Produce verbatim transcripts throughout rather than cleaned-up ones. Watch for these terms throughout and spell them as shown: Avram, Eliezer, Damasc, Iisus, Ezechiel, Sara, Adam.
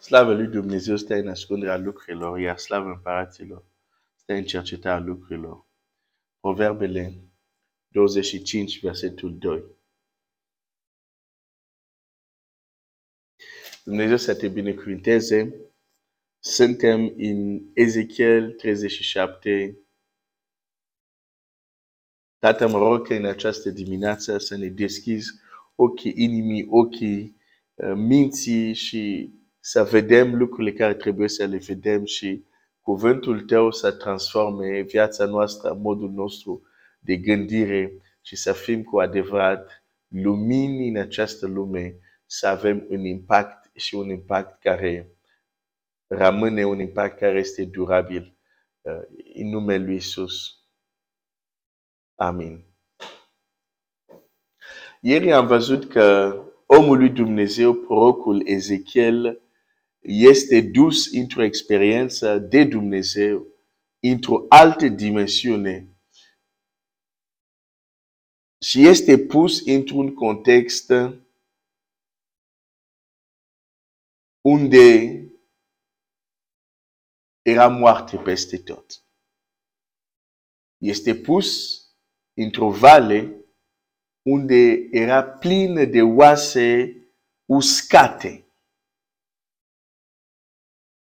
Slavă lui Dumnezeu stă în ascunderea lucrurilor, iar slavă împăraților stă în cercetarea lucrurilor. Proverbele douăzeci și cinci, versetul doi. Dumnezeu să te binecuvânteze. Suntem în Ezechiel treizeci și șapte. Tată, mă rog că în această dimineață să ne deschizi ochii inimii, ochii minții și să vedem lucrurile care trebuie să le vedem și cuvântul tău să transforme viața noastră, modul nostru de gândire și să fim cu adevărat lumini în această lume, să avem un impact și un impact care rămâne, un impact care este durabil. În numele lui Iisus. Amin. Ieri am văzut că omul lui Dumnezeu, prorocul Ezechiel, este dus într-o experiență de Dumnezeu, într-o altă dimensiune și este pus într-un context unde era moarte peste tot. Este pus într-o vale unde era plină de oase uscate.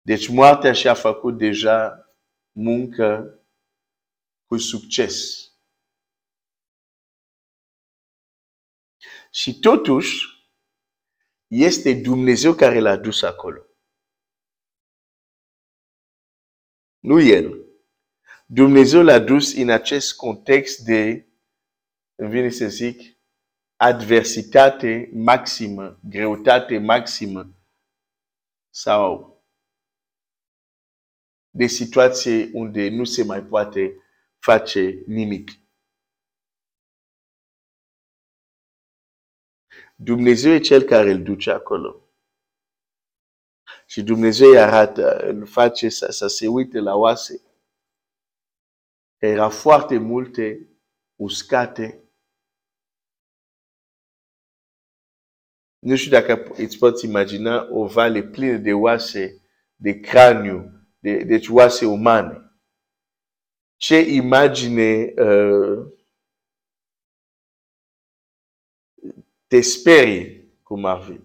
Deci moartea și-a făcut deja muncă cu succes. Și totuși, este Dumnezeu care l-a dus acolo. Nu el. Dumnezeu l-a dus în acest context de, îmi vine să zic, adversitate maximă, greutate maximă sau de situații unde nu se mai poate face nimic. Dumnezeu e cel care îl duce acolo. Și Dumnezeu îi arată, îl face să, să se uite la oase. Era foarte multe uscate. Nu știu dacă îți poți imagina o vale plină de oase, de craniu, de, deci oase umane. Ce imagine uh, te sperie cum ar fi.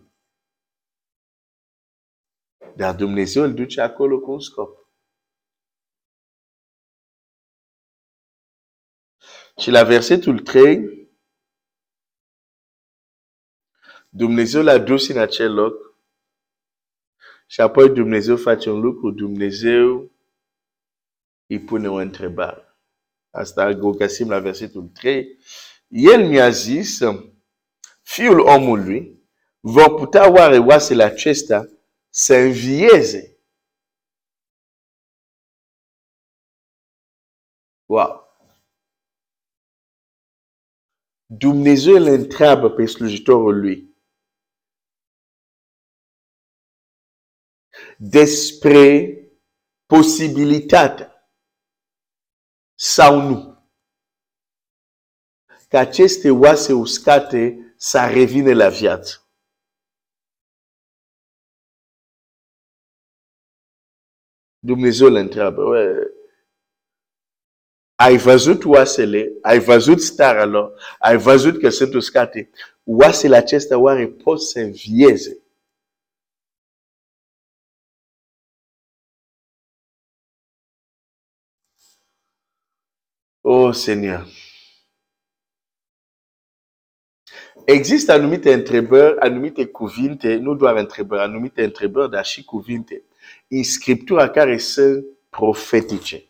Dar Dumnezeu îl duce acolo cu un scop. Și la versetul trei, Dumnezeu l-a dus în acel loc. Și apoi Dumnezeu face un lucru, Dumnezeu îi pune o întrebare. Asta o găsim la versetul trei. El mi-a zis, fiul omului, vor putea oare oasele acestea să învieze? Wow! Dumnezeu îl întreabă pe slujitorul lui despre posibilitatea sau nu că aceste oase uscate să revină la viață. Dumnezeu îl întreabă, ai văzut oasele, ai văzut starea lor, ai văzut că sunt uscate, oasele acestea oare pot să învieze? Oh, Seigneur! Există anumite întrebări, anumite cuvinte, nu doar întrebări, anumite întrebări, dar și cuvinte în Scriptura care sunt profetice.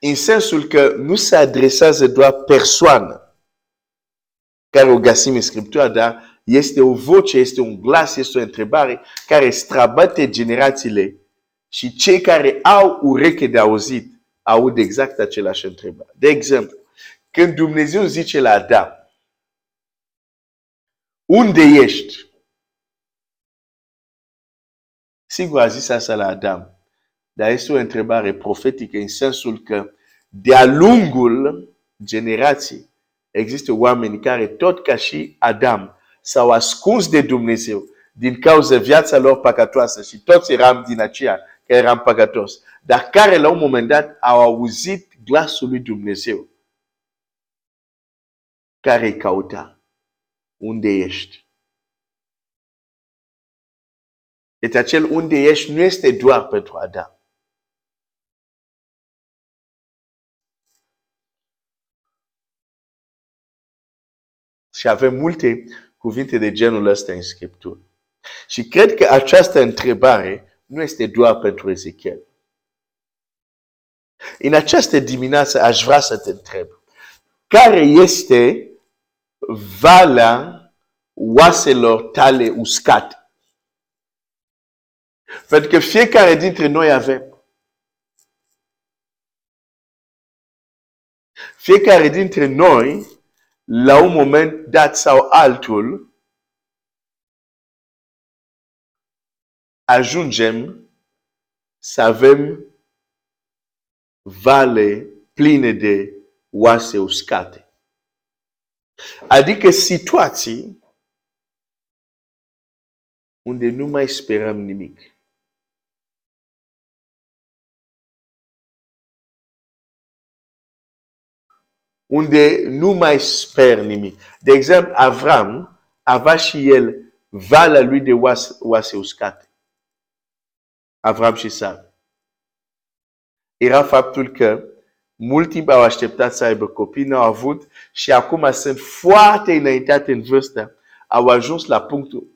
În sensul că nu se adresează doar persoană care o găsim în Scriptura, dar este o voce, este un glas, este o întrebare care străbate generațiile și cei care au ureche de auzit aud exact același întrebare. De exemplu, când Dumnezeu zice la Adam, unde ești? Sigur a zis asta la Adam, dar este o întrebare profetică în sensul că de-a lungul generației există oameni care tot ca și Adam s-au ascuns de Dumnezeu, din cauza viața lor păcătoasă. Și toți eram din aceea că eram păcătos, dar care la un moment dat au auzit glasul lui Dumnezeu care îi cauta. Unde ești? Este acel unde ești nu este doar pentru Adam. Și avem multe cuvinte de genul ăsta în Scriptură. Și cred că această întrebare nu este doar pentru Ezechiel. În această dimineață aș vrea să te întreb. Care este valea oaselor tale uscate? Pentru că fiecare dintre noi avem. Fiecare dintre noi la un moment dat sau altul, ajungem să avem vale pline de oase uscate. Adică situații unde nu mai sperăm nimic. Unde nu mai sper nimic. De exemplu, Avram avea și el valea lui de oase uscate. Avram și Sara. Era faptul că mult timp au așteptat să aibă copii, n-au avut și acum sunt foarte înaintate în vârstă. Au ajuns la punctul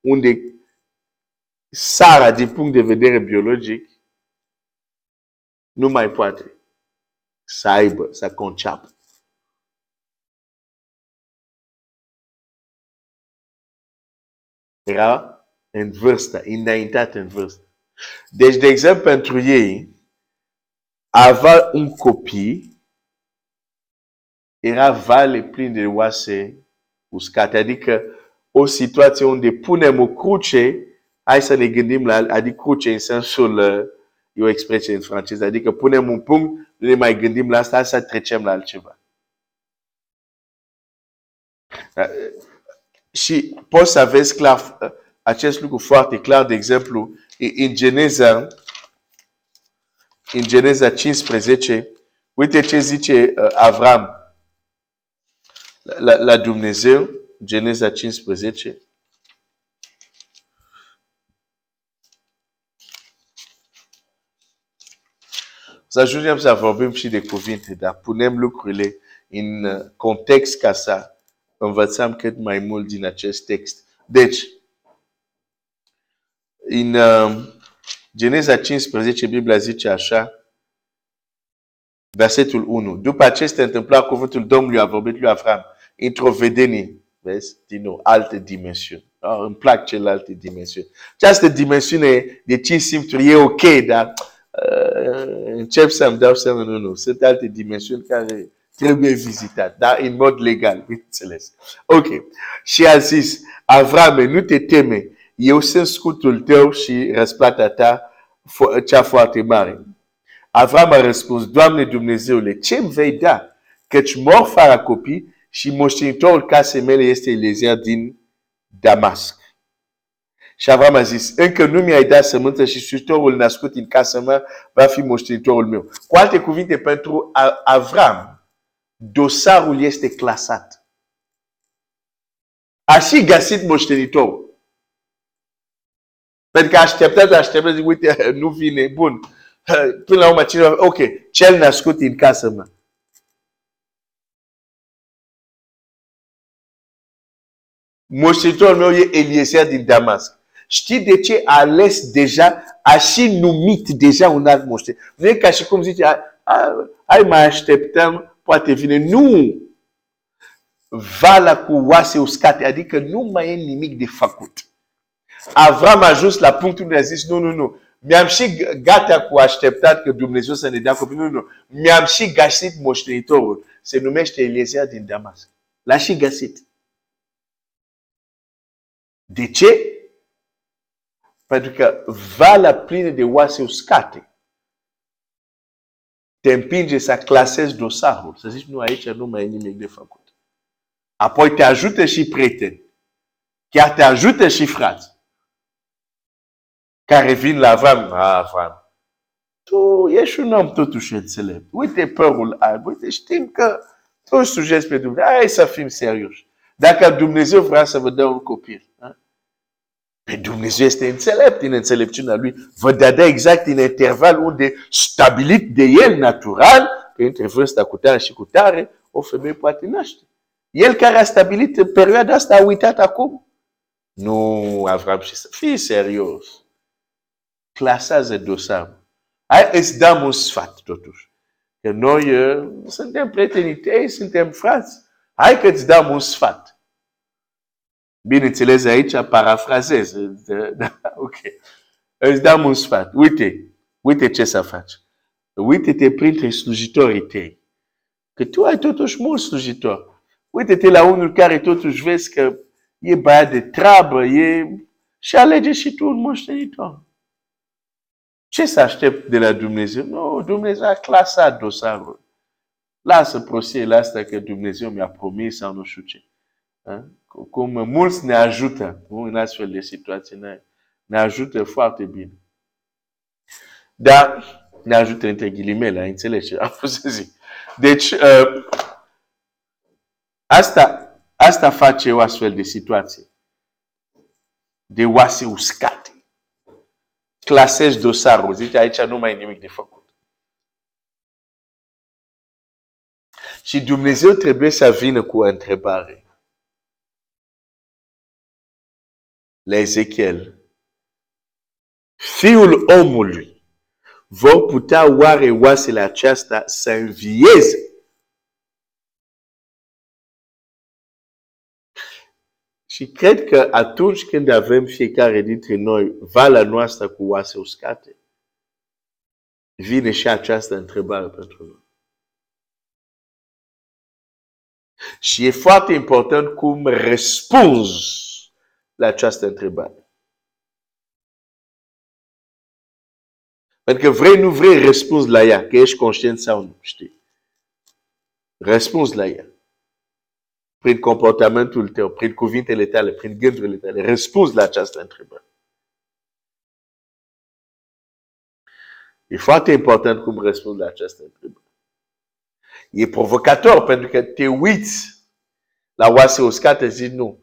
unde Sara, din punct de vedere biologic, nu mai poate să aibă, să conceapă. Era în vârstă, înaintat în vârstă. Deci, de exemplu, pentru ei, avea un copil, era vale plin de oase uscate. Adică, o situație unde punem o cruce, hai să ne gândim la, adică cruce în sensul, e o expresie în franceză, adică punem un punct, nu ne mai gândim la asta, hai să trecem la altceva. Și poți să vezi clar acest lucru foarte clar, de exemplu, în Geneza, în Geneza cincisprezece, uite ce zice Avram la, la Dumnezeu, Geneza cincisprezece. Să ajungem să vorbim și de cuvinte, dar punem lucrurile în context ca să învățăm cât mai mult din acest text. Deci, în Geneza cincisprezece, Biblia zice așa, versetul unu. După aceste întâmplări, cuvântul Domnului a vorbit lui Avram într-o vedenie. Vezi? Din nou, alte dimensiuni. Oh, îmi plac celelalte dimensiuni. Această dimensiune de cinci simțuri e ok, dar uh, încep să-mi dau seama, nu, nu. Sunt alte dimensiuni care trebuie vizitate, dar în mod legal, bineînțeles. Ok. Și a zis, Avrame, nu te teme, eu sunt scutul tău și răsplata ta cea foarte mare. Avram a răspuns, Doamne Dumnezeule, ce-mi vei da? Căci mor fără copii și moștenitorul casei mele este Eliezer din Damasc. Și Avram a zis, încă nu mi-ai dat sămânță și suitorul născut în casa mea va fi moștenitorul meu. Cu alte cuvinte, pentru Avram, dosarul este clasat. A și găsit moștenitorul. Pentru că așteptat, așteptat, zic, uite, nu vine, bun. Până la urmă, cineva, ok, cel născut în casă mea. Moștenitorul meu e Eliezer din Damasc. Știi de ce a ales deja, a și numit deja un alt moștenitor. Nu e ca și cum zice, hai mai așteptăm, poate vine. Nu! Vala cu oase uscate. Adică nu mai e nimic de făcut. Avram a ajuns la punctul unde a zis, nu, nu, nu. Mi-am și gata cu așteptat că Dumnezeu să ne dea copii. Nu, nu. Mi-am și găsit moștenitorul. Se numește Eliezer din Damasc. L-a și găsit. De ce? Pentru că vala plină de oase uscate te împinge să clasezi dosarul. Să zici, nu, aici nu mai e nimic de făcut. Apoi te ajută și prieteni. Chiar te ajută și frați. care vin la Avram, Avram, tu ești un om totuși înțelept. Uite părul alb, uite, știm că tu sugesti pe Dumnezeu. Hai să fim serioși. Dacă Dumnezeu vrea să vă dea un copil, pe Dumnezeu este înțelept în înțelepciunea lui. Vă dea exact în interval unde stabilit de el natural, între vârsta cu tare și cu tare, o femeie poate naște. El care a stabilit perioada asta a uitat acum. Nu, Avram și Sara. Fii serios. Clasează dosarul. Hai, îți dăm un sfat, totuși. Că noi uh, suntem prietenii, suntem frați. Hai că îți dăm un sfat. Bineînțeles, aici parafrazez. Ok. Îți dăm un sfat. Uite, uite ce să faci. Uite-te printre slujitorii tăi. Că tu ai totuși mulți slujitori. Uite-te la unul care totuși vezi că e băiat de treabă, e... și alege și tu un moștenitor. Ce să aștept de la Dumnezeu? Nu, Dumnezeu a clasat dosarul. Lasă prostiile astea că Dumnezeu mi-a promis sau nu știu ce. Cum mulți ne ajută în astfel de situații, ne ajută foarte bine. Dar ne ajută între ghilimele, ai înțeles ce am vrut să zic. Deci, uh, asta, asta face o astfel de situație. De oase uscate. Clasezi dosarul. Zici, aici nu mai e nimic de făcut. Și Dumnezeu trebuie să vină cu o întrebare. La Ezechiel, fiul omului, vor putea oare oasele aceasta să învieze? Și cred că atunci când avem fiecare dintre noi vala noastră cu oase uscate, vine și această întrebare pentru noi. Și e foarte important cum răspunzi la această întrebare. Pentru că vrei, nu vrei, răspunzi la ea, că ești conștient sau nu, știi. Răspunzi la ea. Prin comportamentul tău, prin cuvintele tale, prin gândurile tale, răspunzi la această întrebare. E foarte important cum răspunzi la această întrebare. E provocator, pentru că te uiți la oase uscate, zici nu.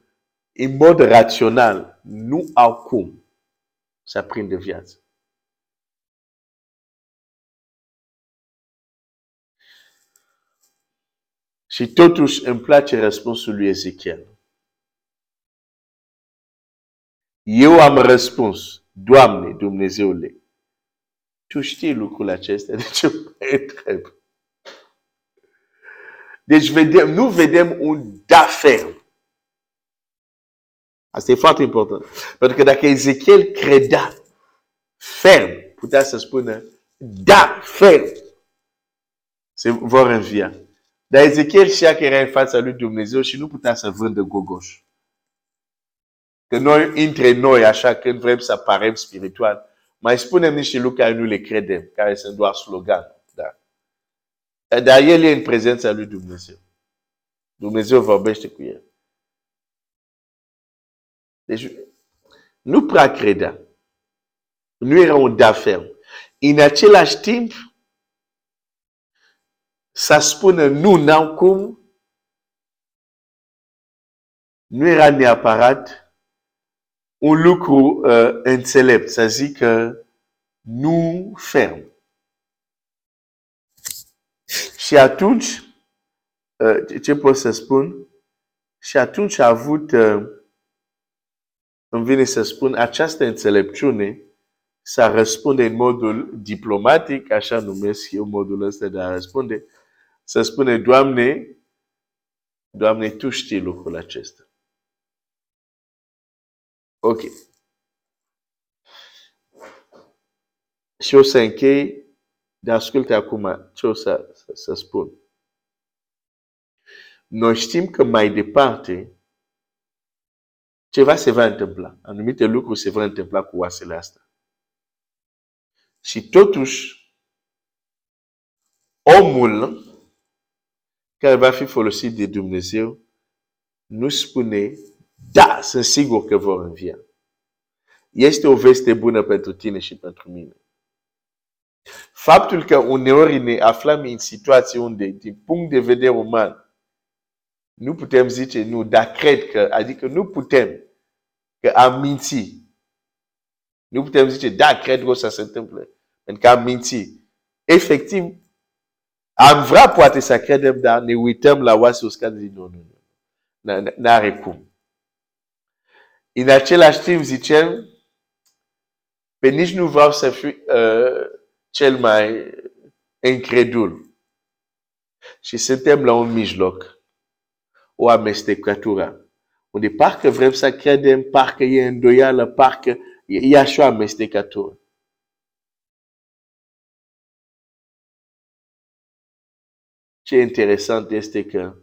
În mod rațional, nu au cum să prindă viață. Și totuși îmi place răspunsul lui Ezechiel. Eu am răspuns, Doamne, Dumnezeule, Tu știi lucrul acesta, de ce mă întreb? Deci vedem, nu vedem un da ferm. Asta e foarte important. Pentru că dacă Ezechiel credea ferm, putea să spună da ferm, se vor învia. Dar Ezechiel știa că era în fața lui Dumnezeu și nu putea să vândă gogoș. Că noi, între noi, așa când vrem să parem spiritual, mai spunem niște lucruri care nu le credem, care sunt doar slogan. Dar, dar el e în prezența lui Dumnezeu. Dumnezeu vorbește cu el. Deci, nu prea credea. Nu era un da ferm. În același timp, să spună nu, n-au cum, nu era neapărat un lucru uh, înțelept, să zică nu ferm. Și atunci, uh, ce pot să spun? Și atunci a avut, uh, îmi vine să spun, această înțelepciune să răspunde în modul diplomatic, așa numesc eu modul ăsta de a răspunde, să spune, Doamne, Doamne, Tu știi lucrul acesta. Ok. Și o să închei, dar ascultă acum ce o să, să, să spun. Noi știm că mai departe ceva se va întâmpla. Anumite lucruri se vor întâmpla cu oasele astea. Și totuși, omul care va fi folosit de Dumnezeu, nu spune, da, sunt sigur că vor învia. este o veste bună pentru tine și pentru mine. Faptul că uneori ne aflăm în situații unde, din punct de vedere uman, nu putem zice nu, dar cred că, adică nu putem, că am mințit. Nu putem zice, da, cred că o să se întâmple, pentru că am mințit. Efectiv, am vrea poate să credem, dar ne uităm la oase uscate și nu, nu, nu, n-are cum. În același timp zicem, pe nici nu vreau să fiu cel mai incredul. Și suntem la un mijloc, o amestecătură, unde parcă vrem să credem, parcă e îndoială, parcă e așa o amestecătură. Ce interesant este că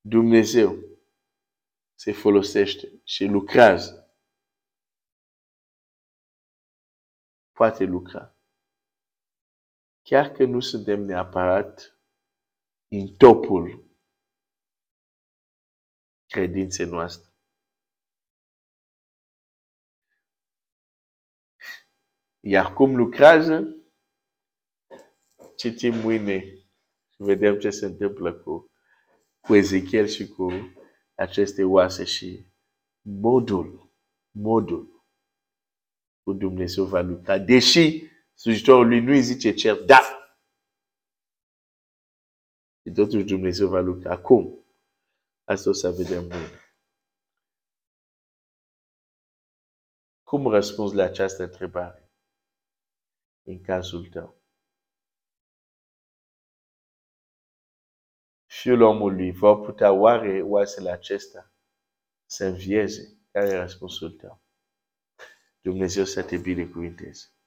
Dumnezeu se folosește și lucrează. Poate lucra. Chiar că nu suntem neapărat în topul credinței noastre. Iar cum lucrează, citim mâine. Vedem ce se întâmplă cu, cu Ezechiel și cu aceste oase și modul, modul cu Dumnezeu va lucra. Deși slujitorul lui nu-i zice cer, da! Și totuși Dumnezeu va lucra. Cum? Asta o să vedem mâine. Cum răspunzi la această întrebare în cazul tău? Fiul omului va putea oare oasele acesta să învieze? Care e răspunsul tău? Dumnezeu să te binecuvinteze.